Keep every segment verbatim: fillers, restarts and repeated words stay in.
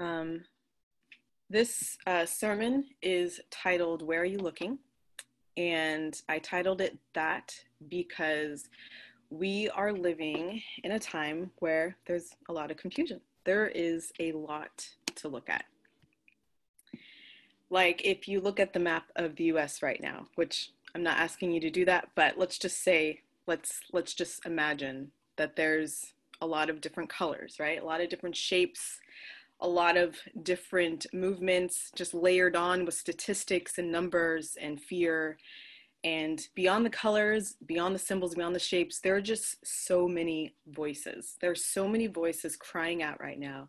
Um, this uh, sermon is titled, Where Are You Looking? And I titled it that because we are living in a time where there's a lot of confusion. There is a lot to look at. Like if you look at the map of the U S right now, which I'm not asking you to do that, but let's just say, let's, let's just imagine that there's a lot of different colors, right? A lot of different shapes, a lot of different movements, just layered on with statistics and numbers and fear. And beyond the colors, beyond the symbols, beyond the shapes, there are just so many voices. There are so many voices crying out right now.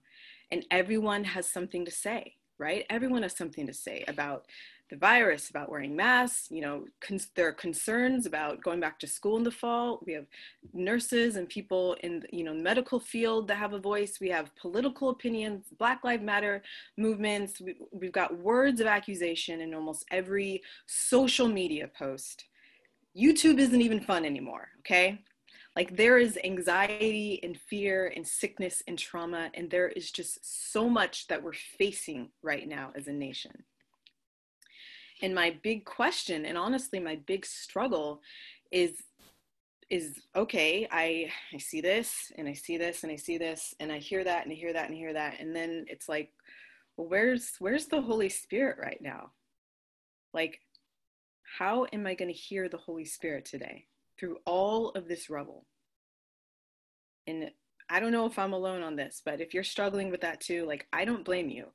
And everyone has something to say, right? Everyone has something to say about the virus, about wearing masks, you know, cons- there are concerns about going back to school in the fall. We have nurses and people in, you know, medical field that have a voice. We have political opinions, Black Lives Matter movements. We, we've got words of accusation in almost every social media post. YouTube isn't even fun anymore, okay? Like there is anxiety and fear and sickness and trauma, and there is just so much that we're facing right now as a nation. And my big question, and honestly, my big struggle is, is okay, I, I see this, and I see this, and I see this, and I hear that, and I hear that, and I hear that. And then it's like, well, where's, where's the Holy Spirit right now? Like, how am I going to hear the Holy Spirit today through all of this rubble? And I don't know if I'm alone on this, but if you're struggling with that too, like, I don't blame you.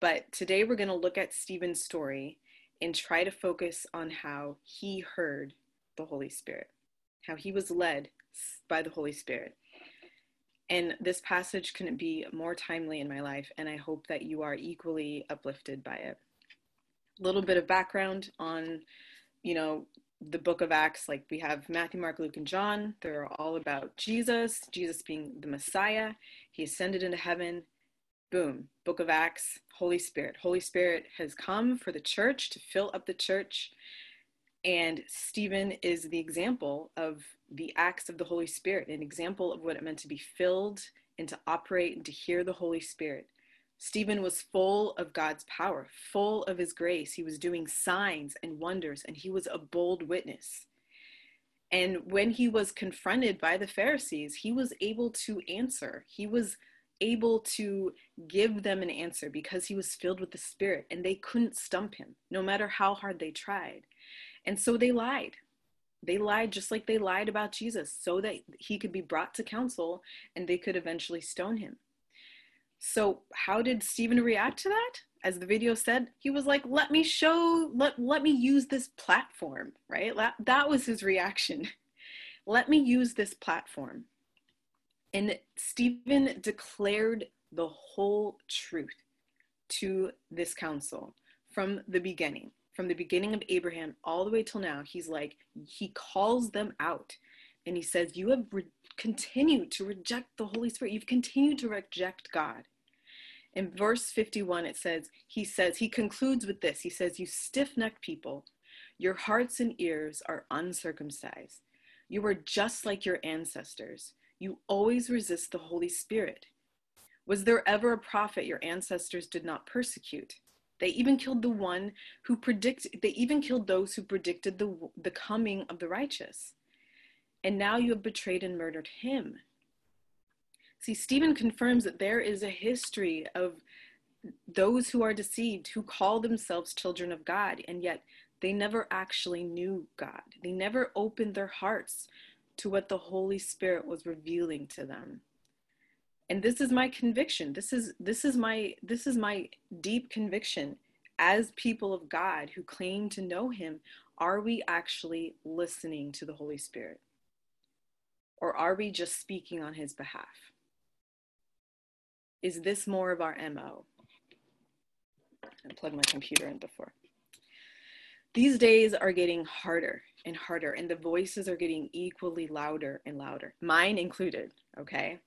But today we're going to look at Stephen's story and try to focus on how he heard the Holy Spirit, how he was led by the Holy Spirit. And this passage couldn't be more timely in my life, and I hope that you are equally uplifted by it. A little bit of background on, you know, the book of Acts, like we have Matthew, Mark, Luke, and John. They're all about Jesus, Jesus being the Messiah. He ascended into heaven. Boom, book of Acts, Holy Spirit. Holy Spirit has come for the church to fill up the church. And Stephen is the example of the acts of the Holy Spirit, an example of what it meant to be filled and to operate and to hear the Holy Spirit. Stephen was full of God's power, full of his grace. He was doing signs and wonders, and he was a bold witness. And when he was confronted by the Pharisees, he was able to answer. He was able to give them an answer because he was filled with the Spirit, and they couldn't stump him no matter how hard they tried. And so they lied. They lied just like they lied about Jesus so that he could be brought to council and they could eventually stone him. So how did Stephen react to that? As the video said, he was like, let me show, let, let me use this platform, right? That, that was his reaction. Let me use this platform. And Stephen declared the whole truth to this council from the beginning, from the beginning of Abraham all the way till now. He's like, he calls them out and he says, you have re- continued to reject the Holy Spirit. You've continued to reject God. In verse fifty-one, it says, he says, he concludes with this. He says, you stiff-necked people, your hearts and ears are uncircumcised. You are just like your ancestors. You always resist the Holy Spirit. Was there ever a prophet your ancestors did not persecute? They even killed the one who predicted, they even killed those who predicted the, the coming of the righteous. And now you have betrayed and murdered him. See, Stephen confirms that there is a history of those who are deceived, who call themselves children of God, and yet they never actually knew God. They never opened their hearts to what the Holy Spirit was revealing to them. And this is my conviction. This is this is my this is my deep conviction as people of God who claim to know him. Are we actually listening to the Holy Spirit? Or are we just speaking on his behalf? Is this more of our M O? I plugged my computer in before. These days are getting harder and harder, and the voices are getting equally louder and louder. Mine included, okay?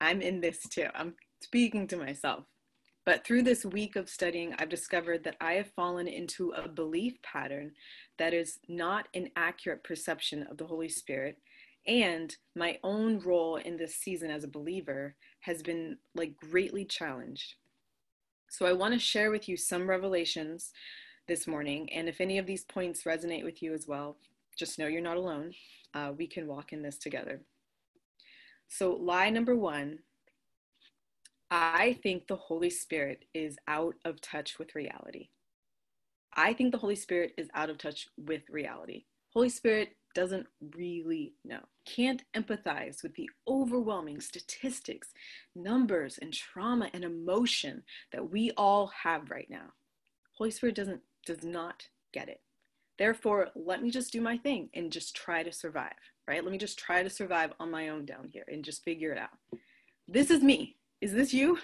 I'm in this too. I'm speaking to myself. But through this week of studying, I've discovered that I have fallen into a belief pattern that is not an accurate perception of the Holy Spirit, and my own role in this season as a believer has been like greatly challenged. So I want to share with you some revelations this morning, and if any of these points resonate with you as well, just know you're not alone. Uh, we can walk in this together. So lie number one, I think the Holy Spirit is out of touch with reality. I think the Holy Spirit is out of touch with reality. Holy Spirit doesn't really know, can't empathize with the overwhelming statistics, numbers, and trauma and emotion that we all have right now. Holy Spirit doesn't, does not get it. Therefore, let me just do my thing and just try to survive, right? Let me just try to survive on my own down here and just figure it out. This is me. Is this you?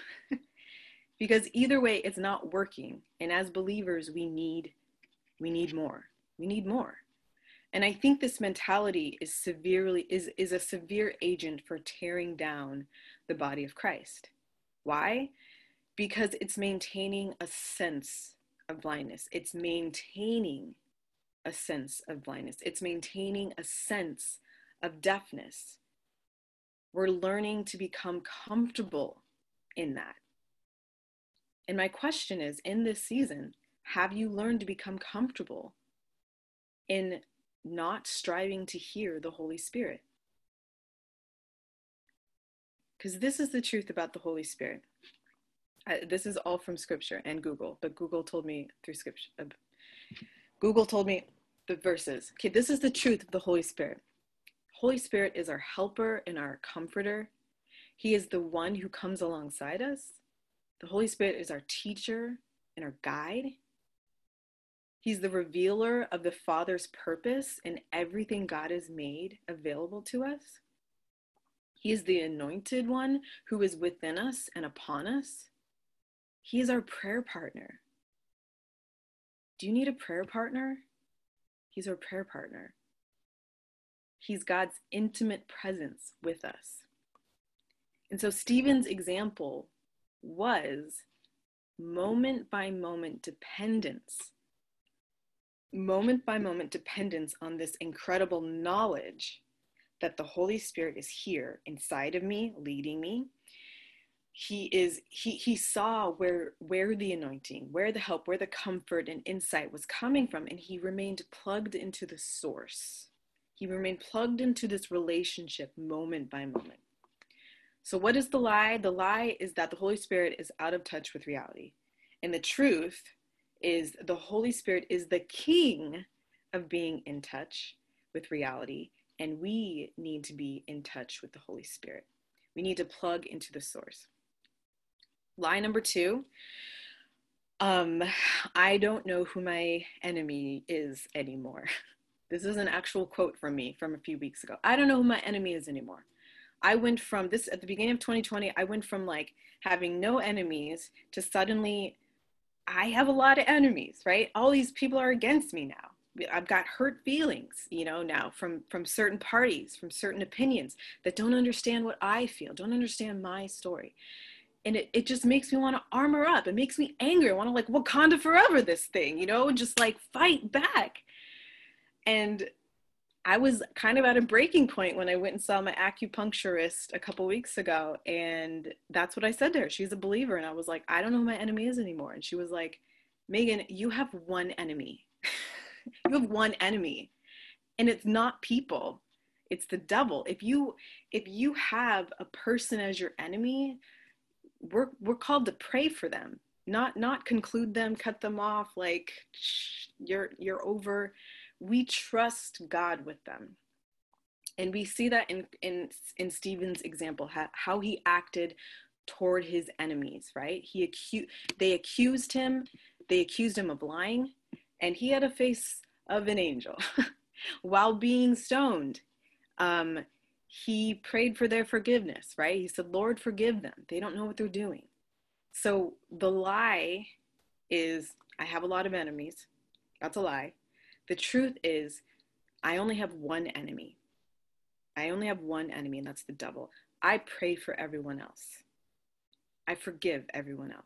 Because either way, it's not working. And as believers, we need, we need more. We need more. And I think this mentality is severely, is, is a severe agent for tearing down the body of Christ. Why? Because it's maintaining a sense of blindness. It's maintaining a sense of blindness. It's maintaining a sense of deafness. We're learning to become comfortable in that. And my question is, in this season, have you learned to become comfortable in not striving to hear the Holy Spirit? Because this is the truth about the Holy Spirit. I, this is all from Scripture and Google, but Google told me through Scripture. Uh, Google told me the verses. Okay, this is the truth of the Holy Spirit. Holy Spirit is our helper and our comforter. He is the one who comes alongside us. The Holy Spirit is our teacher and our guide. He's the revealer of the Father's purpose and everything God has made available to us. He is the anointed one who is within us and upon us. He is our prayer partner. Do you need a prayer partner? He's our prayer partner. He's God's intimate presence with us. And so Stephen's example was moment by moment dependence. moment by moment dependence on this incredible knowledge that the Holy Spirit is here inside of me, leading me. He is, he, he saw where, where the anointing, where the help, where the comfort and insight was coming from. And he remained plugged into the source. He remained plugged into this relationship moment by moment. So what is the lie? The lie is that the Holy Spirit is out of touch with reality. And the truth is the Holy Spirit is the king of being in touch with reality, and we need to be in touch with the Holy Spirit. We need to plug into the source. Lie number two, um, I don't know who my enemy is anymore. This is an actual quote from me from a few weeks ago. I don't know who my enemy is anymore. I went from this, at the beginning of twenty twenty, I went from like having no enemies to suddenly I have a lot of enemies, right? All these people are against me now. I've got hurt feelings, you know, now from, from certain parties, from certain opinions that don't understand what I feel, don't understand my story. And it, it just makes me want to armor up. It makes me angry. I want to like Wakanda forever this thing, you know, just like fight back. And I was kind of at a breaking point when I went and saw my acupuncturist a couple weeks ago. And that's what I said to her. She's a believer. And I was like, I don't know who my enemy is anymore. And she was like, Megan, you have one enemy. You have one enemy. And it's not people. It's the devil. If you, if you have a person as your enemy, we're, we're called to pray for them, not, not conclude them, cut them off. Like shh, you're, you're over. We trust God with them. And we see that in, in, in Stephen's example, how, how he acted toward his enemies, right? He accused, they accused him, they accused him of lying, and he had a face of an angel. While being stoned, um, he prayed for their forgiveness, right? He said, Lord, forgive them. They don't know what they're doing. So the lie is, I have a lot of enemies. That's a lie. The truth is, I only have one enemy. I only have one enemy, and that's the devil. I pray for everyone else. I forgive everyone else.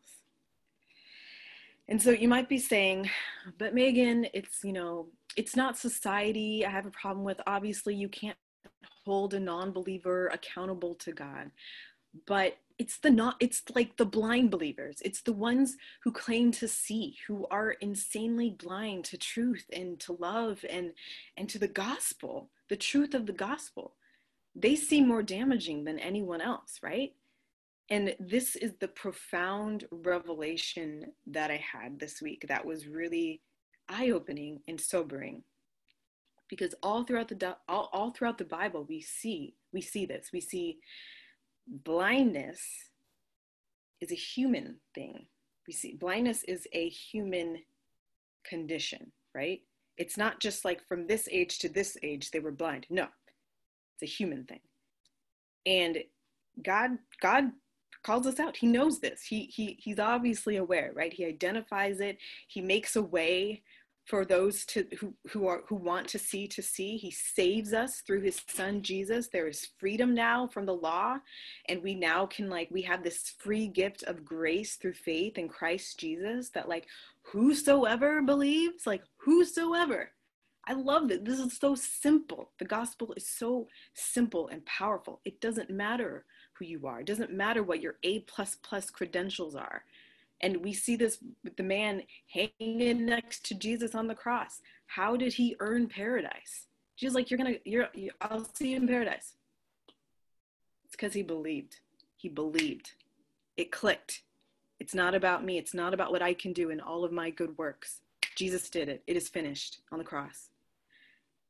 And so you might be saying, but Megan, it's, you know, it's not society I have a problem with. Obviously, you can't hold a non-believer accountable to God. But it's the not, it's like the blind believers. It's the ones who claim to see, who are insanely blind to truth and to love and, and to the gospel, the truth of the gospel. They seem more damaging than anyone else, right? And this is the profound revelation that I had this week that was really eye-opening and sobering. Because all throughout the all, all throughout the Bible, we see we see this. We see blindness is a human thing. We see blindness is a human condition, right? It's not just like from this age to this age they were blind. No, it's a human thing. And God God calls us out. He knows this. He he he's obviously aware, right? He identifies it. He makes a way for those to, who, who are who want to see to see. He saves us through his son, Jesus. There is freedom now from the law. And we now can like, we have this free gift of grace through faith in Christ Jesus that like, whosoever believes, like whosoever. I love it. This is so simple. The gospel is so simple and powerful. It doesn't matter who you are. It doesn't matter what your A plus plus credentials are. And we see this with the man hanging next to Jesus on the cross. How did he earn paradise? Jesus, like, you're gonna, you're, you, I'll see you in paradise. It's because he believed. He believed. It clicked. It's not about me. It's not about what I can do in all of my good works. Jesus did it. It is finished on the cross.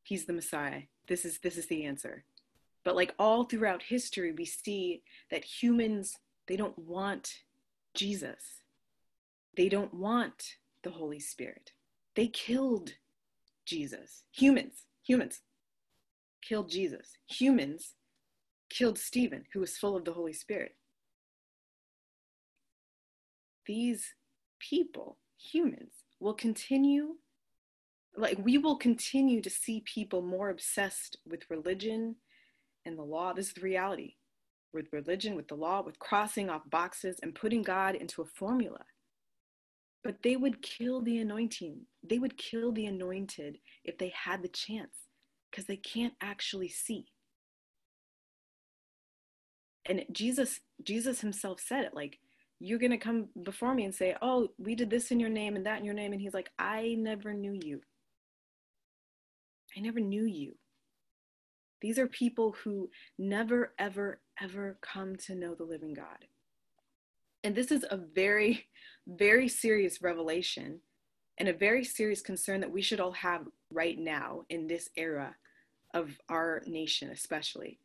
He's the Messiah. This is this is the answer. But like all throughout history, we see that humans, they don't want Jesus. They don't want the Holy Spirit. They killed Jesus. Humans, humans killed Jesus. Humans killed Stephen, who was full of the Holy Spirit. These people, humans, will continue, like we will continue to see people more obsessed with religion and the law. This is the reality. With religion, with the law, with crossing off boxes and putting God into a formula. But they would kill the anointing. They would kill the anointed if they had the chance, because they can't actually see. And Jesus, Jesus himself said it, like, you're going to come before me and say, oh, we did this in your name and that in your name. And he's like, I never knew you. I never knew you. These are people who never, ever, ever come to know the living God. And this is a very, very serious revelation and a very serious concern that we should all have right now in this era of our nation, especially.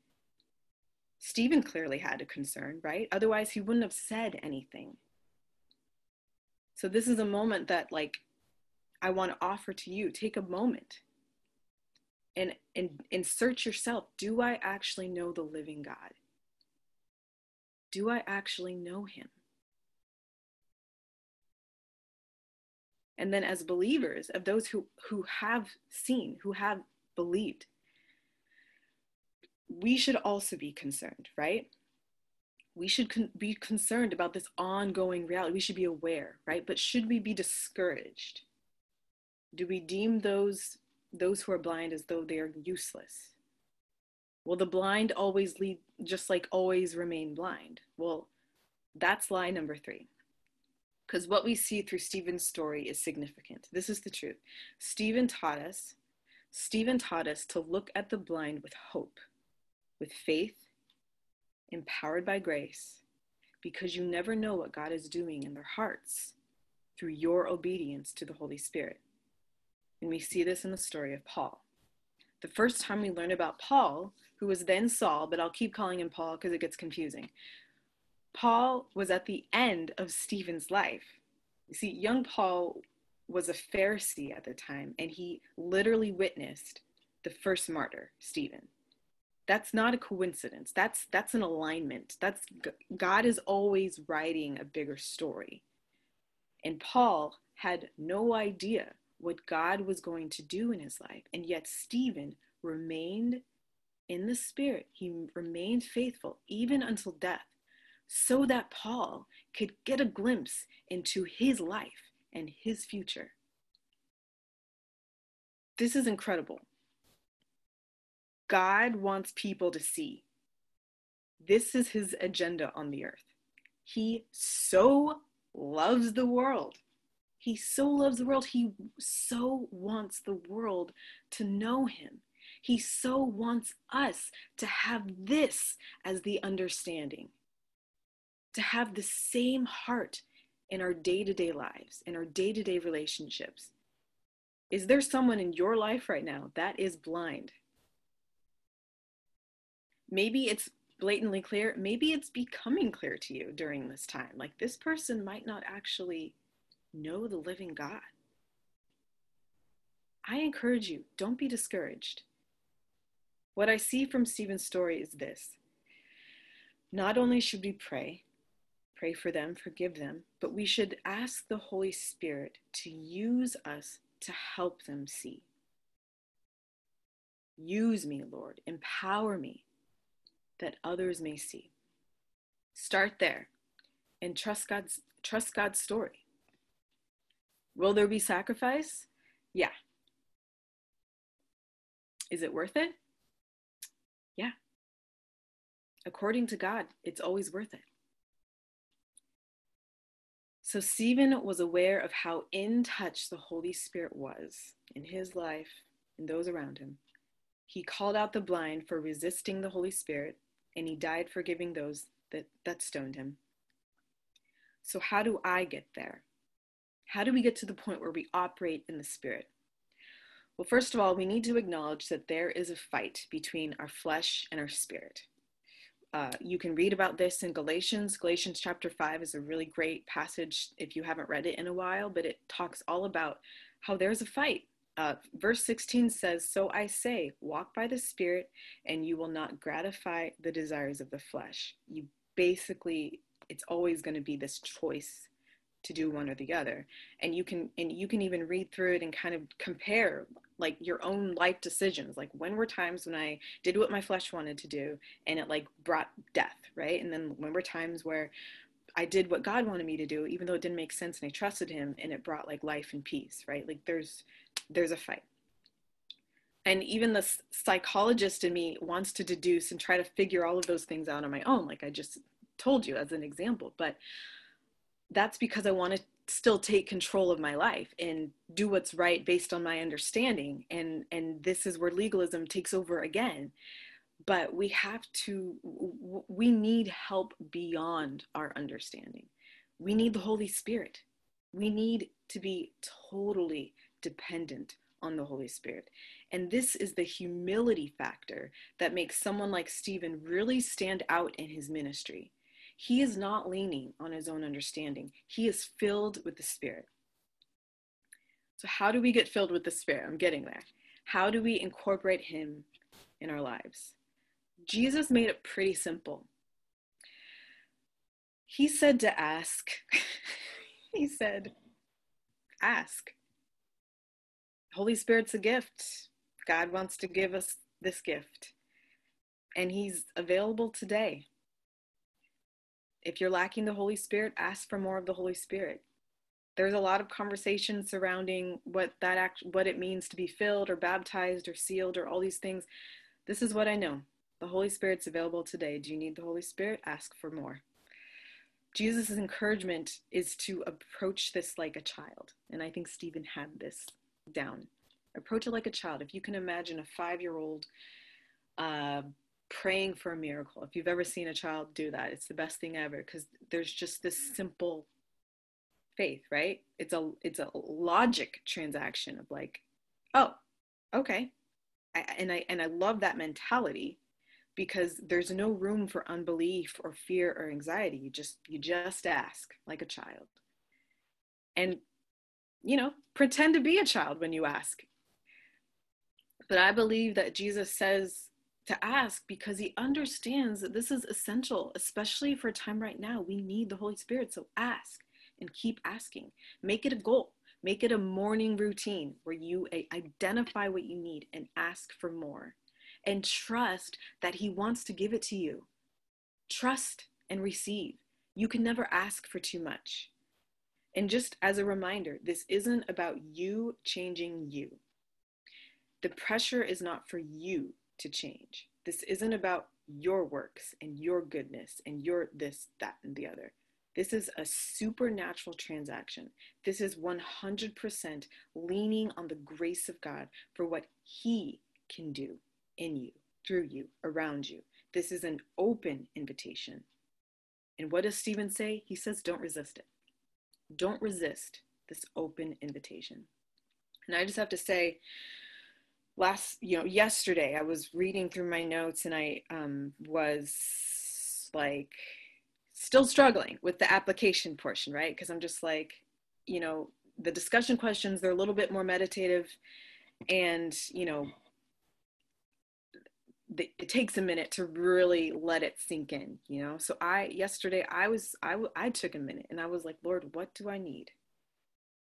Stephen clearly had a concern, right? Otherwise, he wouldn't have said anything. So this is a moment that, like, I want to offer to you. Take a moment and, and, and search yourself. Do I actually know the living God? Do I actually know him? And then as believers, of those who, who have seen, who have believed, we should also be concerned, right? We should con- be concerned about this ongoing reality. We should be aware, right? But should we be discouraged? Do we deem those, those who are blind as though they are useless? Will the blind always lead, just like always remain blind? Well, that's lie number three. Because what we see through Stephen's story is significant. This is the truth. Stephen taught us, Stephen taught us to look at the blind with hope, with faith, empowered by grace, because you never know what God is doing in their hearts through your obedience to the Holy Spirit. And we see this in the story of Paul. The first time we learn about Paul, who was then Saul, but I'll keep calling him Paul because it gets confusing. Paul was at the end of Stephen's life. You see, young Paul was a Pharisee at the time, and he literally witnessed the first martyr, Stephen. That's not a coincidence. That's that's an alignment. That's God is always writing a bigger story. And Paul had no idea what God was going to do in his life, and yet Stephen remained in the Spirit. He remained faithful even until death, so that Paul could get a glimpse into his life and his future. This is incredible. God wants people to see. This is his agenda on the earth. He so loves the world. He so loves the world. He so wants the world to know him. He so wants us to have this as the understanding, to have the same heart in our day-to-day lives, in our day-to-day relationships. Is there someone in your life right now that is blind? Maybe it's blatantly clear. Maybe it's becoming clear to you during this time. Like, this person might not actually know the living God. I encourage you, don't be discouraged. What I see from Stephen's story is this. Not only should we pray, pray for them, forgive them, but we should ask the Holy Spirit to use us to help them see. Use me, Lord, empower me that others may see. Start there and trust God's, trust God's story. Will there be sacrifice? Yeah. Is it worth it? Yeah. According to God, it's always worth it. So Stephen was aware of how in touch the Holy Spirit was in his life and those around him. He called out the blind for resisting the Holy Spirit, and he died forgiving those that, that stoned him. So how do I get there? How do we get to the point where we operate in the Spirit? Well, first of all, we need to acknowledge that there is a fight between our flesh and our spirit. Uh, you can read about this in Galatians. Galatians chapter five is a really great passage if you haven't read it in a while, but it talks all about how there's a fight. Uh, verse sixteen says, "So I say, walk by the Spirit, and you will not gratify the desires of the flesh." You basically, it's always going to be this choice to do one or the other. And you can and you can even read through it and kind of compare like your own life decisions. Like, when were times when I did what my flesh wanted to do and it like brought death, right? And then when were times where I did what God wanted me to do, even though it didn't make sense, and I trusted him, and it brought like life and peace, right? Like there's there's a fight. And even the psychologist in me wants to deduce and try to figure all of those things out on my own, like I just told you as an example. But that's because I want to still take control of my life and do what's right based on my understanding. And, and this is where legalism takes over again. But we have to, we need help beyond our understanding. We need the Holy Spirit. We need to be totally dependent on the Holy Spirit. And this is the humility factor that makes someone like Stephen really stand out in his ministry. He is not leaning on his own understanding. He is filled with the Spirit. So how do we get filled with the Spirit? I'm getting there. How do we incorporate him in our lives? Jesus made it pretty simple. He said to ask. He said, ask. Holy Spirit's a gift. God wants to give us this gift. And he's available today. If you're lacking the Holy Spirit, ask for more of the Holy Spirit. There's a lot of conversation surrounding what that act, what it means to be filled or baptized or sealed or all these things. This is what I know. The Holy Spirit's available today. Do you need the Holy Spirit? Ask for more. Jesus' encouragement is to approach this like a child. And I think Stephen had this down. Approach it like a child. If you can imagine a five-year-old uh, praying for a miracle. If you've ever seen a child do that, it's the best thing ever, because there's just this simple faith, right? It's a it's a logic transaction of like, oh, okay. I, and I and I love that mentality, because there's no room for unbelief or fear or anxiety. You just you just ask like a child. And, you know, pretend to be a child when you ask. But I believe that Jesus says to ask because he understands that this is essential, especially for a time right now. We need the Holy Spirit, so ask and keep asking. Make it a goal. Make it a morning routine where you identify what you need and ask for more, and trust that he wants to give it to you. Trust and receive. You can never ask for too much. And just as a reminder, this isn't about you changing you. The pressure is not for you to change. This isn't about your works and your goodness and your this, that, and the other. This is a supernatural transaction. This is one hundred percent leaning on the grace of God for what He can do in you, through you, around you. This is an open invitation. And what does Stephen say? He says, don't resist it. Don't resist this open invitation. And I just have to say, last, you know, yesterday I was reading through my notes and I um, was like, still struggling with the application portion, right? Because I'm just like, you know, the discussion questions, they're a little bit more meditative and, you know, it takes a minute to really let it sink in, you know? So I, yesterday I was, I, I took a minute and I was like, Lord, what do I need?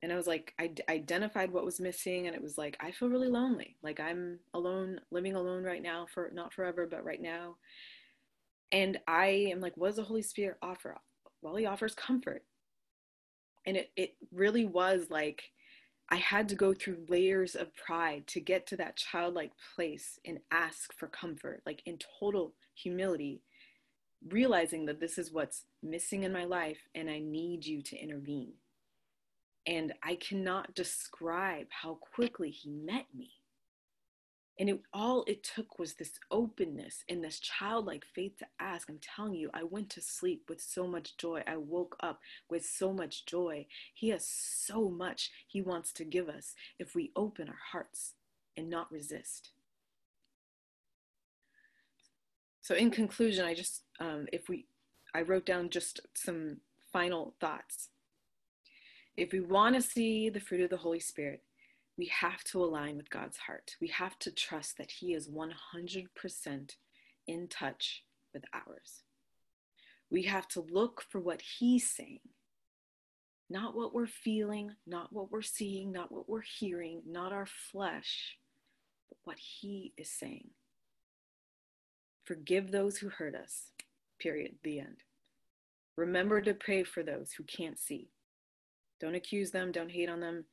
And I was like, I identified what was missing. And it was like, I feel really lonely. Like I'm alone, living alone right now for not forever, but right now. And I am like, what does the Holy Spirit offer? Well, He offers comfort. And it, it really was like, I had to go through layers of pride to get to that childlike place and ask for comfort, like in total humility, realizing that this is what's missing in my life and I need you to intervene. And I cannot describe how quickly He met me. And it, all it took was this openness and this childlike faith to ask. I'm telling you, I went to sleep with so much joy. I woke up with so much joy. He has so much He wants to give us if we open our hearts and not resist. So in conclusion, I just, um, if we, I wrote down just some final thoughts. If we want to see the fruit of the Holy Spirit, we have to align with God's heart. We have to trust that He is one hundred percent in touch with ours. We have to look for what He's saying, not what we're feeling, not what we're seeing, not what we're hearing, not our flesh, but what He is saying. Forgive those who hurt us, period, the end. Remember to pray for those who can't see. Don't accuse them, don't hate on them.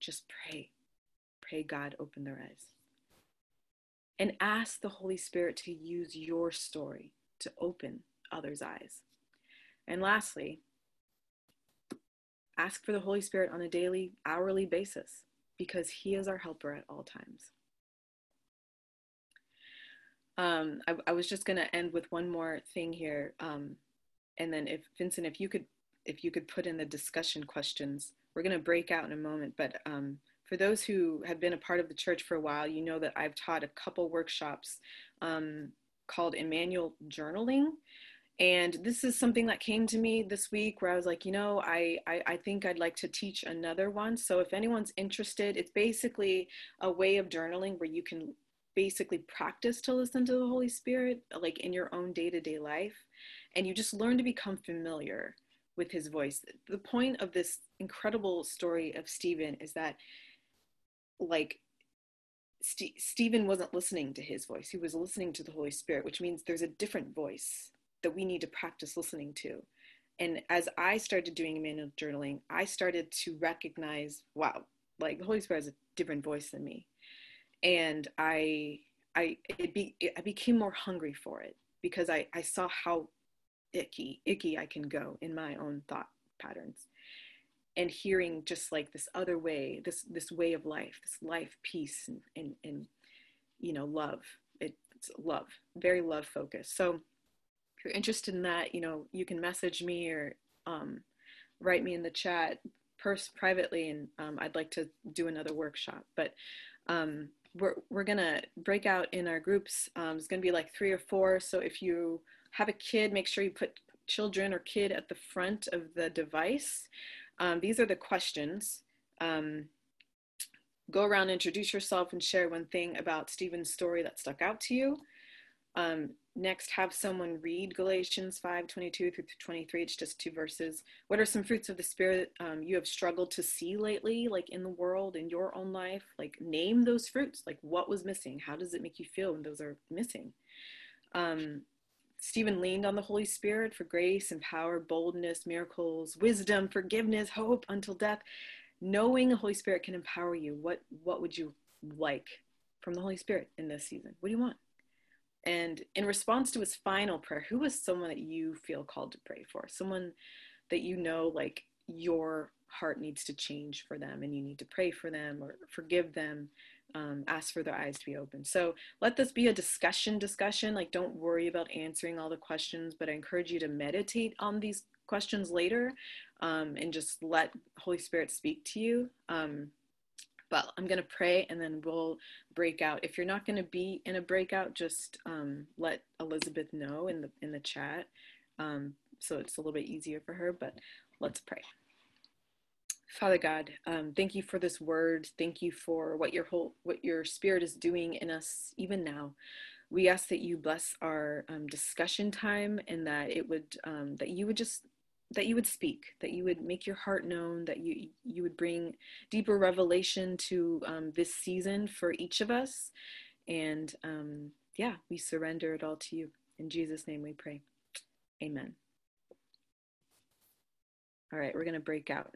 Just pray. Pray God open their eyes. And ask the Holy Spirit to use your story to open others' eyes. And lastly, ask for the Holy Spirit on a daily, hourly basis, because He is our helper at all times. Um, I, I was just going to end with one more thing here. Um, and then if Vincent, if you could, if you could put in the discussion questions. We're going to break out in a moment, but um, for those who have been a part of the church for a while, you know that I've taught a couple workshops um, called Emmanuel Journaling. And this is something that came to me this week where I was like, you know, I, I, I think I'd like to teach another one. So if anyone's interested, it's basically a way of journaling where you can basically practice to listen to the Holy Spirit, like in your own day-to-day life. And you just learn to become familiar with His voice. The point of this incredible story of Stephen is that, like, St- Stephen wasn't listening to his voice. He was listening to the Holy Spirit, which means there's a different voice that we need to practice listening to. And as I started doing Emmanuel Journaling, I started to recognize, wow, like the Holy Spirit has a different voice than me. And I, I, it be, it, I became more hungry for it because I, I saw how icky, icky I can go in my own thought patterns, and hearing just like this other way, this, this way of life, this life, peace, and, and, and you know, love, it, it's love, very love focused. So if you're interested in that, you know, you can message me or um, write me in the chat pers- privately. And um, I'd like to do another workshop, but um, we're, we're going to break out in our groups. Um, it's going to be like three or four. So if you have a kid, make sure you put children or kid at the front of the device. Um, these are the questions. Um, go around, introduce yourself, and share one thing about Stephen's story that stuck out to you. Um, next, have someone read Galatians five twenty-two through twenty-three. It's just two verses. What are some fruits of the Spirit um, you have struggled to see lately, like in the world, in your own life? Like, name those fruits. Like, what was missing? How does it make you feel when those are missing? Um, Stephen leaned on the Holy Spirit for grace and power, boldness, miracles, wisdom, forgiveness, hope until death. Knowing the Holy Spirit can empower you. What, what would you like from the Holy Spirit in this season? What do you want? And in response to his final prayer, who was someone that you feel called to pray for? Someone that you know, like, your heart needs to change for them, and you need to pray for them or forgive them. Um, ask for their eyes to be open. So let this be a discussion discussion. Like, don't worry about answering all the questions, but I encourage you to meditate on these questions later, um, and just let Holy Spirit speak to you. Um, but I'm going to pray, and then we'll break out. If you're not going to be in a breakout, just um, let Elizabeth know in the, in the chat. Um, so it's a little bit easier for her, but let's pray. Father God, um, thank you for this word. Thank you for what your whole, what your Spirit is doing in us even now. We ask that you bless our um, discussion time, and that it would, um, that you would just, that you would speak, that you would make your heart known, that you you would bring deeper revelation to um, this season for each of us. And um, yeah, we surrender it all to you. In Jesus' name we pray. Amen. All right, we're going to break out now.